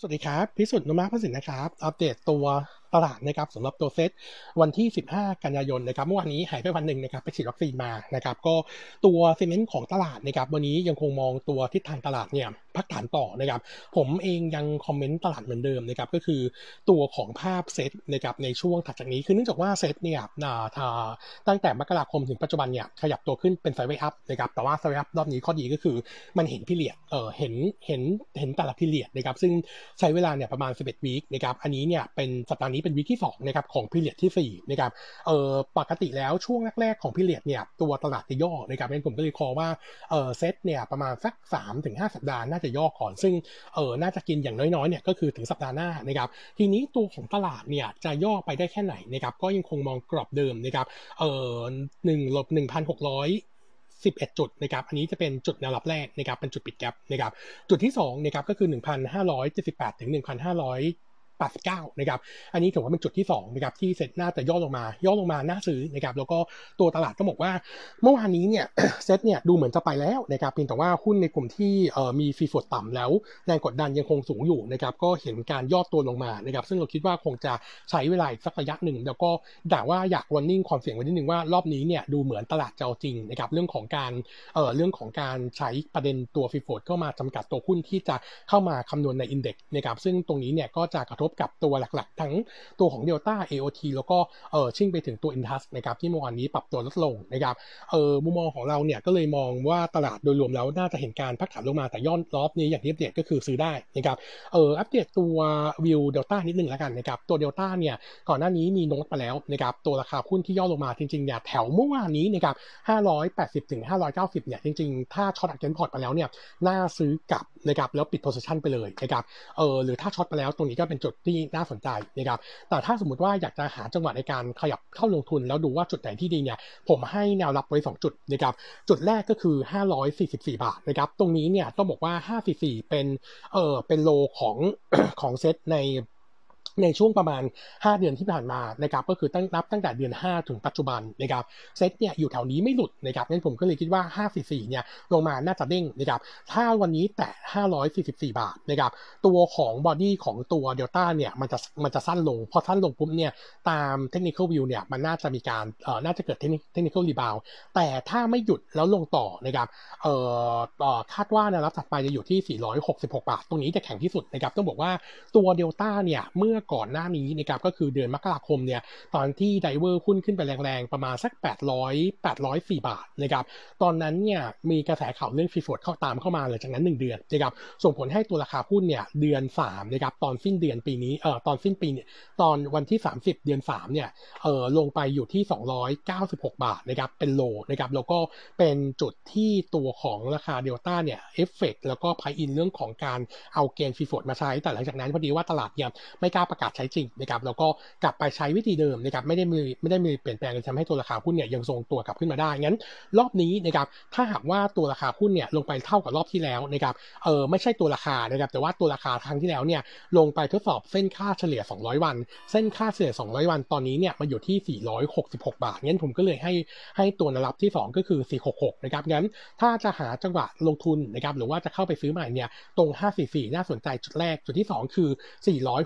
สวัสดีครับพิสุทธิ์ นุมาพสินนะครับอัปเดตตัวตลาดนะครับสำหรับตัวเซตวันที่15กันยายนนะครับเมื่อวานนี้หายไปวันหนึ่งนะครับไปฉีดวัคซีนมานะครับก็ตัวซีเมนต์ของตลาดนะครับวันนี้ยังคงมองตัวทิศทางตลาดเนี่ยพักฐานต่อนะครับผมเองยังคอมเมนต์ตลาดเหมือนเดิมนะครับก็คือตัวของภาพเซตนะครับในช่วงถัดจากนี้คือเนื่องจากว่าเซตเนี่ยตั้งแต่มกราคมถึงปัจจุบันเนี่ยขยับตัวขึ้นเป็นไซด์เวย์อัพนะครับแต่ว่าไซด์เวย์อัพรอบนี้ข้อดีก็คือมันเห็นพีเรียดเห็นแต่ละพีเรียดนะครับซึ่งใช้เวลาเนี่ยประมาณ11วีคนะครับอันนี้เนี่ยเป็นสัปดาห์นี้เป็นวีคที่2นะครับของพีเรียดที่4นะครับปกติแล้วช่วงแรกๆของพีเรียดเนี่ยตัวตลาดจะย่อนะครับงั้นผมก็เลยคอว่าเซตเนี่ยประมาณสัก 3-5 สัปดาห์น่าจะย่อก่อนซึ่งน่าจะกินอย่างน้อยๆเนี่ยก็คือถึงสัปดาห์หน้านะครับทีนี้ตัวของตลาดเนี่ยจะย่อไปได้แค่ไหนนะครับก็ยังคงมองกรอบเดิมนะครับ1,611 จุดนะครับอันนี้จะเป็นจุดแนวรับแรกนะครับเป็นจุดปิดแกปนะครับจุดที่2นะครับก็คือ 1,578 ถึง 1,589 นะครับอันนี้ถือว่าเป็นจุดที่2นะครับที่เซ็ตน่าจะย่อลงมาน่าซื้อนะครับแล้วก็ตัวตลาดก็บอกว่าเมื่อวานนี้เนี่ย เซ็ตเนี่ยดูเหมือนจะไปแล้วนะครับเพียงแต่ว่าหุ้นในกลุ่มที่มีฟรีโฟลต์ต่ำแล้วแรงกดดันยังคงสูงอยู่นะครับก็เห็นการย่อตัวลงมานะครับซึ่งเราคิดว่าคงจะใช้เวลาอีกสักระยะหนึ่งแล้วก็แต่ว่าอยากวอร์นิ่งความเสี่ยงไว้นิดนึงว่ารอบนี้เนี่ยดูเหมือนตลาดจะเอาจริงนะครับเรื่องของการใช้ประเด็นตัวฟรีโฟลต์เข้ามาจำกัดตัวหุ้นที่จะเข้ามาคำนวณในอินเด็กซ์นะครับซึ่งตรงนี้เนี่ยก็จะกระทบกับตัวหลักๆทั้งตัวของ Delta AOT แล้วก็ชิ่งไปถึงตัว Intas นะครับที่เมื่อวานนี้ปรับตัวลดลงนะครับมุมมองของเราเนี่ยก็เลยมองว่าตลาดโดยรวมแล้วน่าจะเห็นการพักฐานลงมาแต่ย้อนรอบนี้อย่างที่อัปเดตก็คือซื้อได้นะครับอัปเดตตัววิว Delta นิดนึงแล้วกันนะครับตัว Delta เนี่ยก่อนหน้านี้มีโน้ตมาแล้วนะครับตัวราคาหุ้นที่ย่อลงมาจริงๆเนี่ยแถวเมื่อวานนี้นะครับ580ถึง590เนี่ยจริงๆถ้าช็อตอัดเก็งพอร์ตไปแล้วเนี่ยน่าซื้อกลับนะครับแล้วปิด position ไปเลยนะครับหรือถ้าช็อตไปแล้วตรงนี้ก็เป็นจุดที่น่าสนใจนะครับแต่ถ้าสมมุติว่าอยากจะหาจังหวะในการขยับเข้าลงทุนแล้วดูว่าจุดไหนที่ดีเนี่ยผมให้แนวรับไว้2จุดนะครับจุดแรกก็คือ544บาทนะครับตรงนี้เนี่ยต้องบอกว่า544เป็นโลของเซตในช่วงประมาณ5เดือนที่ผ่านมานะครับก็คือตั้งแต่เดือน5ถึงปัจจุบันนะครับเซตเนี่ยอยู่แถวนี้ไม่หลุดนะครับงั้นผมก็เลยคิดว่า544เนี่ยลงมาน่าจะเด้งนะครับถ้าวันนี้แต่544บาทนะครับตัวของบอดี้ของตัว Delta เนี่ยมันจะสั้นลงพอสั้นลงปุ๊บเนี่ยตาม Technical View เนี่ยมันน่าจะมีการน่าจะเกิด Technical Rebound แต่ถ้าไม่หยุดแล้วลงต่อนะครับคาดว่าแนวรับถัดไปจะอยู่ที่466บาทตรงนี้จะแข็งที่สุดนะครับต้องบอกว่าตัว Delta เนี่ยเมื่อก่อนหน้านี้นะครับก็คือเดือนมกราคมเนี่ยตอนที่ไดเวอร์หุ้นขึ้นไปแรงๆประมาณสัก804บาทนะครับตอนนั้นเนี่ยมีกระแสข่าวเรื่องฟรีโฟลต์เข้าตามเข้ามาหลังจากนั้น1เดือนนะครับส่งผลให้ตัวราคาหุ้นเนี่ยเดือน3นะครับตอนสิ้นเดือนปีนี้ตอนสิ้นปีเนี่ยตอนวันที่30เดือน3เนี่ยลงไปอยู่ที่296บาทนะครับเป็นโลนะครับแล้วก็เป็นจุดที่ตัวของราคา Delta เนี่ยเอฟเฟคแล้วก็ไพอินเรื่องของการเอาเกณฑ์ฟรีโฟลต์มาใช้แต่หลังจากนั้นพอดีว่าตลาดเนี่ยไม่กล้าประกาศใช้จริงนะครับแล้วก็กลับไปใช้วิธีเดิมนะครับไม่ได้มีเปลี่ยนแปลงเลยทำให้ตัวราคาหุ้นเนี่ยยังทรงตัวกลับขึ้นมาได้งั้นรอบนี้นะครับถ้าหากว่าตัวราคาหุ้นเนี่ยลงไปเท่ากับรอบที่แล้วนะครับไม่ใช่ตัวราคานะครับแต่ว่าตัวราคาครั้งที่แล้วเนี่ยลงไปทดสอบเส้นค่าเฉลี่ย200วันเส้นค่าเฉลี่ย200วันตอนนี้เนี่ยมาอยู่ที่466บาทงั้นผมก็เลยให้ตัวแนวรับที่2ก็คือ466นะครับงั้นถ้าจะหาจังหวะลงทุนนะครับหรือว่าจะเข้าไปซื้อใหม่เนี่ยตรง544น่าสนใจจุดแรกจุดที่2คือ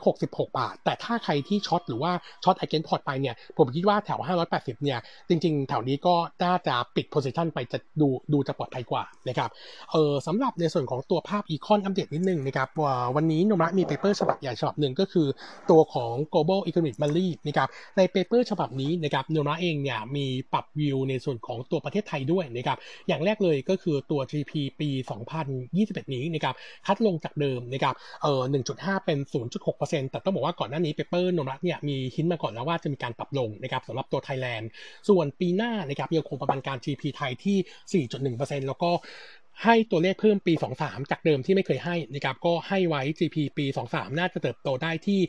466บาทแต่ถ้าใครที่ช็อตหรือว่าช็อตไอเกนพอร์ตไปเนี่ยผมคิดว่าแถว580เนี่ยจริงๆแถวนี้ก็น่าจะปิดโพซิชันไปจะดูจะปลอดภัยกว่านะครับสำหรับในส่วนของตัวภาพอีคอนอัปเดตนิดนึงนะครับวันนี้โนมะมีเปเปอร์ฉบับใหญ่ฉบับหนึ่งก็คือตัวของ Global Economic Summary นะครับในเปเปอร์ฉบับนี้นะครับโนมะเองเนี่ยมีปรับวิวในส่วนของตัวประเทศไทยด้วยนะครับอย่างแรกเลยก็คือตัว GDP ปี2021นี้นะครับคัดลงจากเดิมนะครับ1.5 เป็น 0.6% แต่ต้องบอกว่าก่อนหน้านี้เปเปอร์นมรัตเนี่ยมีหินมาก่อนแล้วว่าจะมีการปรับลงนะครับสำหรับตัวไทยแลนด์ส่วนปีหน้านะครับยังคงประมาณการ GDP ไทยที่ 4.1% แล้วก็ให้ตัวเลขเพิ่มปี 2-3 จากเดิมที่ไม่เคยให้นะครับก็ให้ไว้ GDP ปี 2-3 น่าจะเติบโตได้ที่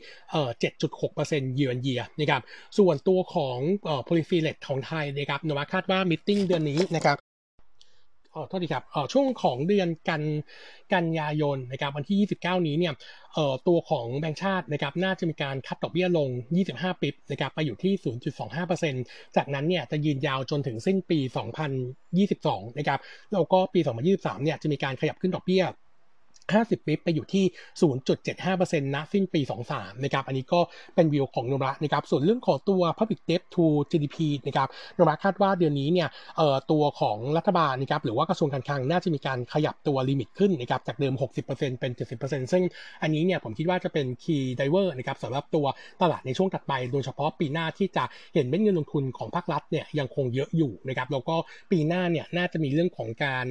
7.6% year on year นะครับส่วนตัวของpolicy rate ของไทยนะครับนมรัตคาดว่ามีตติ้งเดือนนี้นะครับโทษทีครับช่วงของเดือนกันยายนนะครับวันที่29นี้เนี่ยตัวของแบงก์ชาตินะครับน่าจะมีการคัดดอกเบี้ยลง25ปิ๊บนะครับไปอยู่ที่ 0.25% จากนั้นเนี่ยจะยืนยาวจนถึงสิ้นปี2022นะครับแล้วก็ปี2023เนี่ยจะมีการขยับขึ้นดอกเบี้ย 50ปีไปอยู่ที่ 0.75% ณสิ้นปี23นะครับอันนี้ก็เป็นวิวของโนระนะครับส่วนเรื่องของตัว Public Debt to GDP นะครับโนระคาดว่าเดือนนี้เนี่ยตัวของรัฐบาลนะครับหรือว่ากระทรวงการคลังน่าจะมีการขยับตัวลิมิตขึ้นนะครับจากเดิม 60% เป็น 70% ซึ่งอันนี้เนี่ยผมคิดว่าจะเป็น Key Driver นะครับสำหรับตัวตลาดในช่วงถัดไปโดยเฉพาะปีหน้าที่จะเห็นเม็ดเงินลงทุนของภาครัฐเนี่ยยังคงเยอะอยู่นะครับแล้วก็ปีหน้าเนี่ยน่าจะมีเรื่องของการ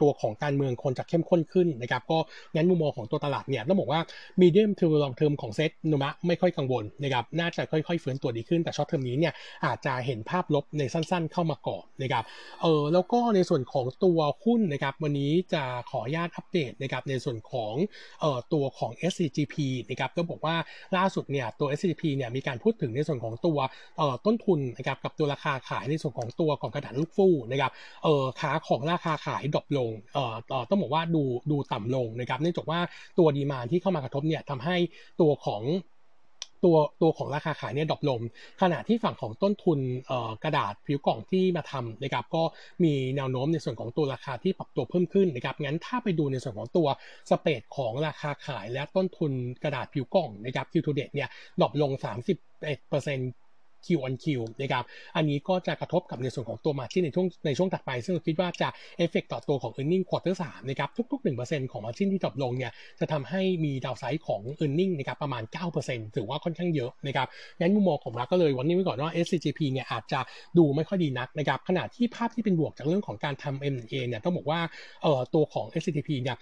ตัวของการเมืองคนจะเข้มข้นขึ้นนะครับก็งั้นมุมมองของตัวตลาดเนี่ยต้องบอกว่า medium to long term ของเซตโนมะไม่ค่อยกังวลนะครับน่าจะค่อยๆฟื้นตัวดีขึ้นแต่ short term นี้เนี่ยอาจจะเห็นภาพลบในสั้นๆเข้ามาก่อนนะครับแล้วก็ในส่วนของตัวหุ้นนะครับวันนี้จะขออนุญาตอัปเดตนะครับในส่วนของตัวของ SCGP นะครับต้องบอกว่าล่าสุดเนี่ยตัว SCGP เนี่ยมีการพูดถึงในส่วนของตัวต้นทุนนะครับกับตัวราคาขายในส่วนของตัวของกระดานลูกฟู่นะครับขาของราคาขายดรอปลงต้องบอกว่าดูต่ำลงนะครับเนื่องจากว่าตัวดีมานด์ที่เข้ามากระทบเนี่ยทำให้ตัวของราคาขายเนี่ยดรอปลงขณะที่ฝั่งของต้นทุนกระดาษผิวกล่องที่มาทำนะครับก็มีแนวโน้มในส่วนของตัวราคาที่ปรับตัวเพิ่มขึ้นนะครับงั้นถ้าไปดูในส่วนของตัวสเปรดของราคาขายและต้นทุนกระดาษผิวกล่องนะครับ Q2Date เนี่ยดรอปลง 31%Q on Q นะครับอันนี้ก็จะกระทบกับในส่วนของตัว margin ในช่วงถัดไปซึ่งคิดว่าจะ effect ต่อตัวของ earning quarter 3นะครับทุกๆ 1% ของ margin ที่ดรอปลงเนี่ยจะทำให้มี downside ของ earning นะครับประมาณ 9% ถือว่าค่อนข้างเยอะนะครับงั้นมุมมองของเราก็เลยวันนี้ไว้ก่อนว่า SCGP เนี่ยอาจจะดูไม่ค่อยดีนักนะครับขณะที่ภาพที่เป็นบวกจากเรื่องของการทำ M&A เนี่ยต้องบอกว่าตัวของ SCGP เนี่ย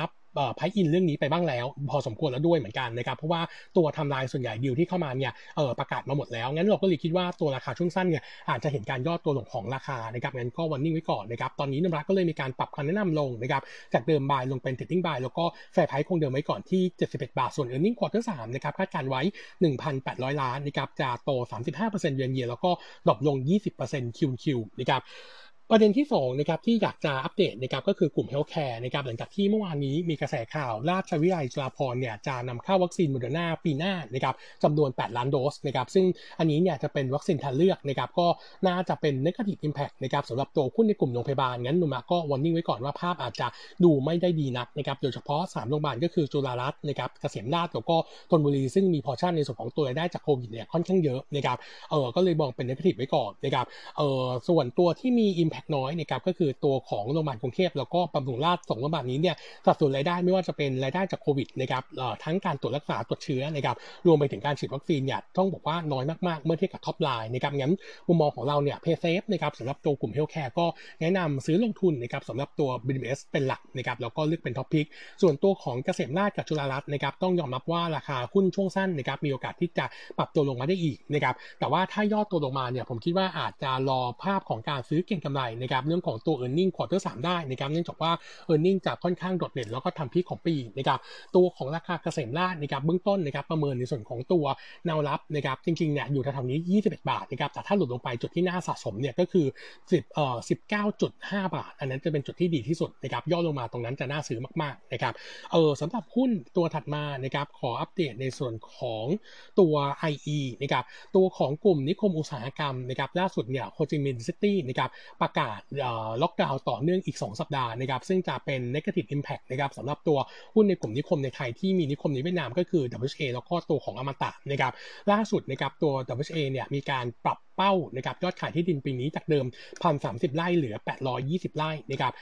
รับไพอินเรื่องนี้ไปบ้างแล้วพอสมควรแล้วด้วยเหมือนกันนะครับเพราะว่าตัวทำลายส่วนใหญ่ดีลที่เข้ามาเนี่ยประกาศมาหมดแล้วงั้นเราก็เลยคิดว่าตัวราคาช่วงสั้นเนี่ยอาจจะเห็นการย่อตัวลงของราคานะครับงั้นก็วันนิ่งไว้ก่อนนะครับตอนนี้น้ำรักก็เลยมีการปรับคำแนะนำลงนะครับจากเดิมบายลงเป็นเทรดดิ้งบายแล้วก็แฟร์ไพคงเดิมไว้ก่อนที่71 บาทส่วนเออร์เน็งควอเตอร์3นะครับคาดการไว้ 1,800 ล้านนะครับจะโต 35% เยนเยียแล้วก็ดรอปลง 20% คิวคิวนะครับประเด็นที่2นะครับที่อยากจะอัปเดตนะครับก็คือกลุ่ม Healthcare นะครับหลังจากที่เมื่อวานนี้มีกระแสข่าวราชวิทยาลัยจุฬาภรณ์เนี่ยจะนำเข้าวัคซีนโมเดอร์นาปีหน้านะครับจำนวน8 ล้านโดสนะครับซึ่งอันนี้เนี่ยจะเป็นวัคซีนทางเลือกนะครับก็น่าจะเป็น negative impact นะครับสำหรับตัวหุ้นในกลุ่มโรงพยาบาลงั้นหนูมาก็ warning ไว้ก่อนว่าภาพอาจจะดูไม่ได้ดีนักนะครับโดยเฉพาะ3โรงพยาบาลก็คือจุฬารัตน์นะครับเกษมราษฎร์แล้วก็ธนบุรีซึ่งมีพอชั่นในส่วนของตัวรายได้จากโควิดเนี่ยค่อนข้างเยอะนะครับก็เลยมองเป็น negative ไว้ก่อนนะครับส่วนตัวที่มีน้อยนะครับก็คือตัวของโรงพยาบาลกรุงเทพแล้วก็บำรุงราษฎร์2โรงพยาบาลนี้เนี่ยสัดส่วนรายได้ไม่ว่าจะเป็นรายได้จากโควิดนะครับทั้งการตรวจรักษาตรวจเชื้อนะครับรวมไปถึงการฉีดวัคซีนเนี่ยต้องบอกว่าน้อยมากๆเมื่อเทียบกับท็อปไลน์นะครับงั้นมุมมองของเราเนี่ยเพย์เซฟนะครับสำหรับตัวกลุ่มเฮลท์แคร์ก็แนะนำซื้อลงทุนนะครับสำหรับตัว BMS เป็นหลักนะครับแล้วก็เลือกเป็นท็อปพิกส่วนตัวของเกษมราษฎร์กับจุฬารัตน์นะครับต้องยอมรับว่าราคาหุ้นช่วงสั้นนะครับมีโอกาสที่จะปรับตัวลงมาได้อีกนะครับแต่ว่าถ้าย่อตัวลงมาเนี่ยผมคิดว่าอาจจะรอภาพของการซื้อเก็งกำไรนะครับเรื่องของตัว earning quarter 3ได้นะครับเนื่องจากว่า earning จะค่อนข้างโดดเด่นแล้วก็ทำพีคของปีนะครับตัวของราคาเกษมราษฎร์นะครับเบื้องต้นนะครับประเมินในส่วนของตัวแนวรับนะครับจริงๆเนี่ยอยู่แถวๆนี้21 บาทนะครับแต่ถ้าหลุดลงไปจุดที่น่าสะสมเนี่ยก็คือ19.5 บาทอันนั้นจะเป็นจุดที่ดีที่สุดนะครับย่อลงมาตรงนั้นจะน่าซื้อมากๆนะครับสำหรับหุ้นตัวถัดมานะครับขออัปเดตในส่วนของตัว IE นะครับตัวของกลุ่มนิคมอุตสาหกรรมนะครับล่าสุดเนี่ยโฮจิมินห์ซิตี้นะครับประกาศล็อกดาวน์ต่อเนื่องอีก2สัปดาห์นะครับซึ่งจะเป็น negative impact นะครับสำหรับตัวหุ้นในกลุ่มนิคมในไทยที่มีนิคมในเวียดนามก็คือ WHA แล้วก็ตัวของอมตะนะครับล่าสุดนะครับตัว WHA เนี่ยมีการปรับเป้านะครับยอดขายที่ดินปีนี้จากเดิม 1,030 ไร่เหลือ820ไร่นะครับ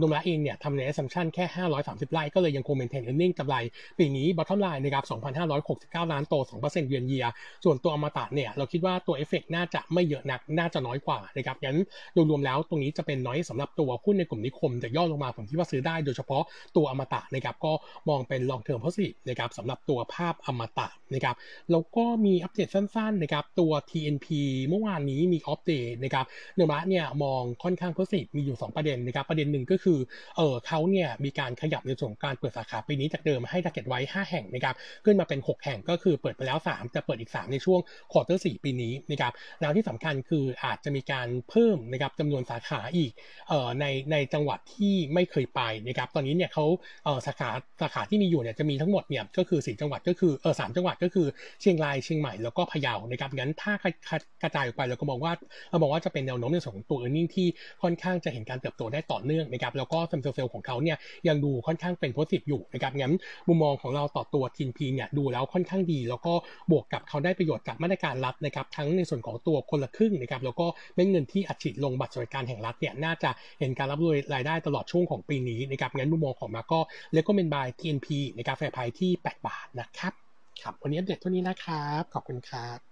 นมละเองเนี่ยทำใน assumption แค่530ไร่ก็เลยยังคง maintain earning กำไรปีนี้ bottom line นะครับ 2,569 ล้านโต 2% year-on-year ส่วนตัวอมตะเนี่ยเราคิดว่าตัว effect น่าจะไม่เยอะนักน่าจะน้อยกว่านะครับงั้นโดยรวมแล้วตรงนี้จะเป็นน้อยสำหรับตัวหุ้นในกลุ่มนิคมแต่ย่อลงมาผมคิดว่าซื้อได้โดยเฉพาะตัวอมตะนะครับก็มองเป็น long term positive นะครับสำหรับตัวภาพอมตะนะครับแล้วก็มีอัปเดตสั้นๆนะครับตัว TNPเมื่อวานนี้มีออฟเดย์นะครับโนมะเนี่ยมองค่อนข้างโพสิทีฟมีอยู่2ประเด็นนะครับประเด็นหนึ่งก็คือเขาเนี่ยมีการขยับในส่วนของการเปิดสาขาปีนี้จากเดิมให้ทาร์เก็ตไว้5แห่งนะครับขึ้นมาเป็น6แห่งก็คือเปิดไปแล้ว3จะเปิดอีก3ในช่วงควอเตอร์4ปีนี้นะครับแล้วที่สำคัญคืออาจจะมีการเพิ่มนะครับจำนวนสาขาอีกในจังหวัดที่ไม่เคยไปนะครับตอนนี้เนี่ยเขาสาขาที่มีอยู่เนี่ยจะมีทั้งหมดเนี่ยก็คือ4จังหวัดก็คือ3จังหวัดก็คือเชียงรายเชียงใหม่แล้วก็พะเยานะครับงั้นถ้ากระ ระจายออกไปเราก็มองว่าจะเป็นแนวโน้มในส่วนของตัว earning ที่ค่อนข้างจะเห็นการเติบโตได้ต่อเนื่องนะครับแล้วก็ซัมเซลล์ของเขาเนี่ยยังดูค่อนข้างเป็น positive อยู่นะครับงั้นมุมมองของเราต่อตัว TNP เนี่ยดูแล้วค่อนข้างดีแล้วก็บวกกับเขาได้ประโยชน์จากมาตรการรัฐนะครับทั้งในส่วนของตัวคนละครึ่งนะครับแล้วก็เม็ดเงินที่อัดฉีดลงบัตรสวัสดิการแห่งรัฐเนี่ยน่าจะเห็นการรับรายได้ตลอดช่วงของปีนี้นะครับงั้นมุมมองของมาก็ recommend by TNP ในกาแฟไพที่8 บาทนะครับครับวันนี้อัปเดตเท่านี้นะครับขอบคุณครับ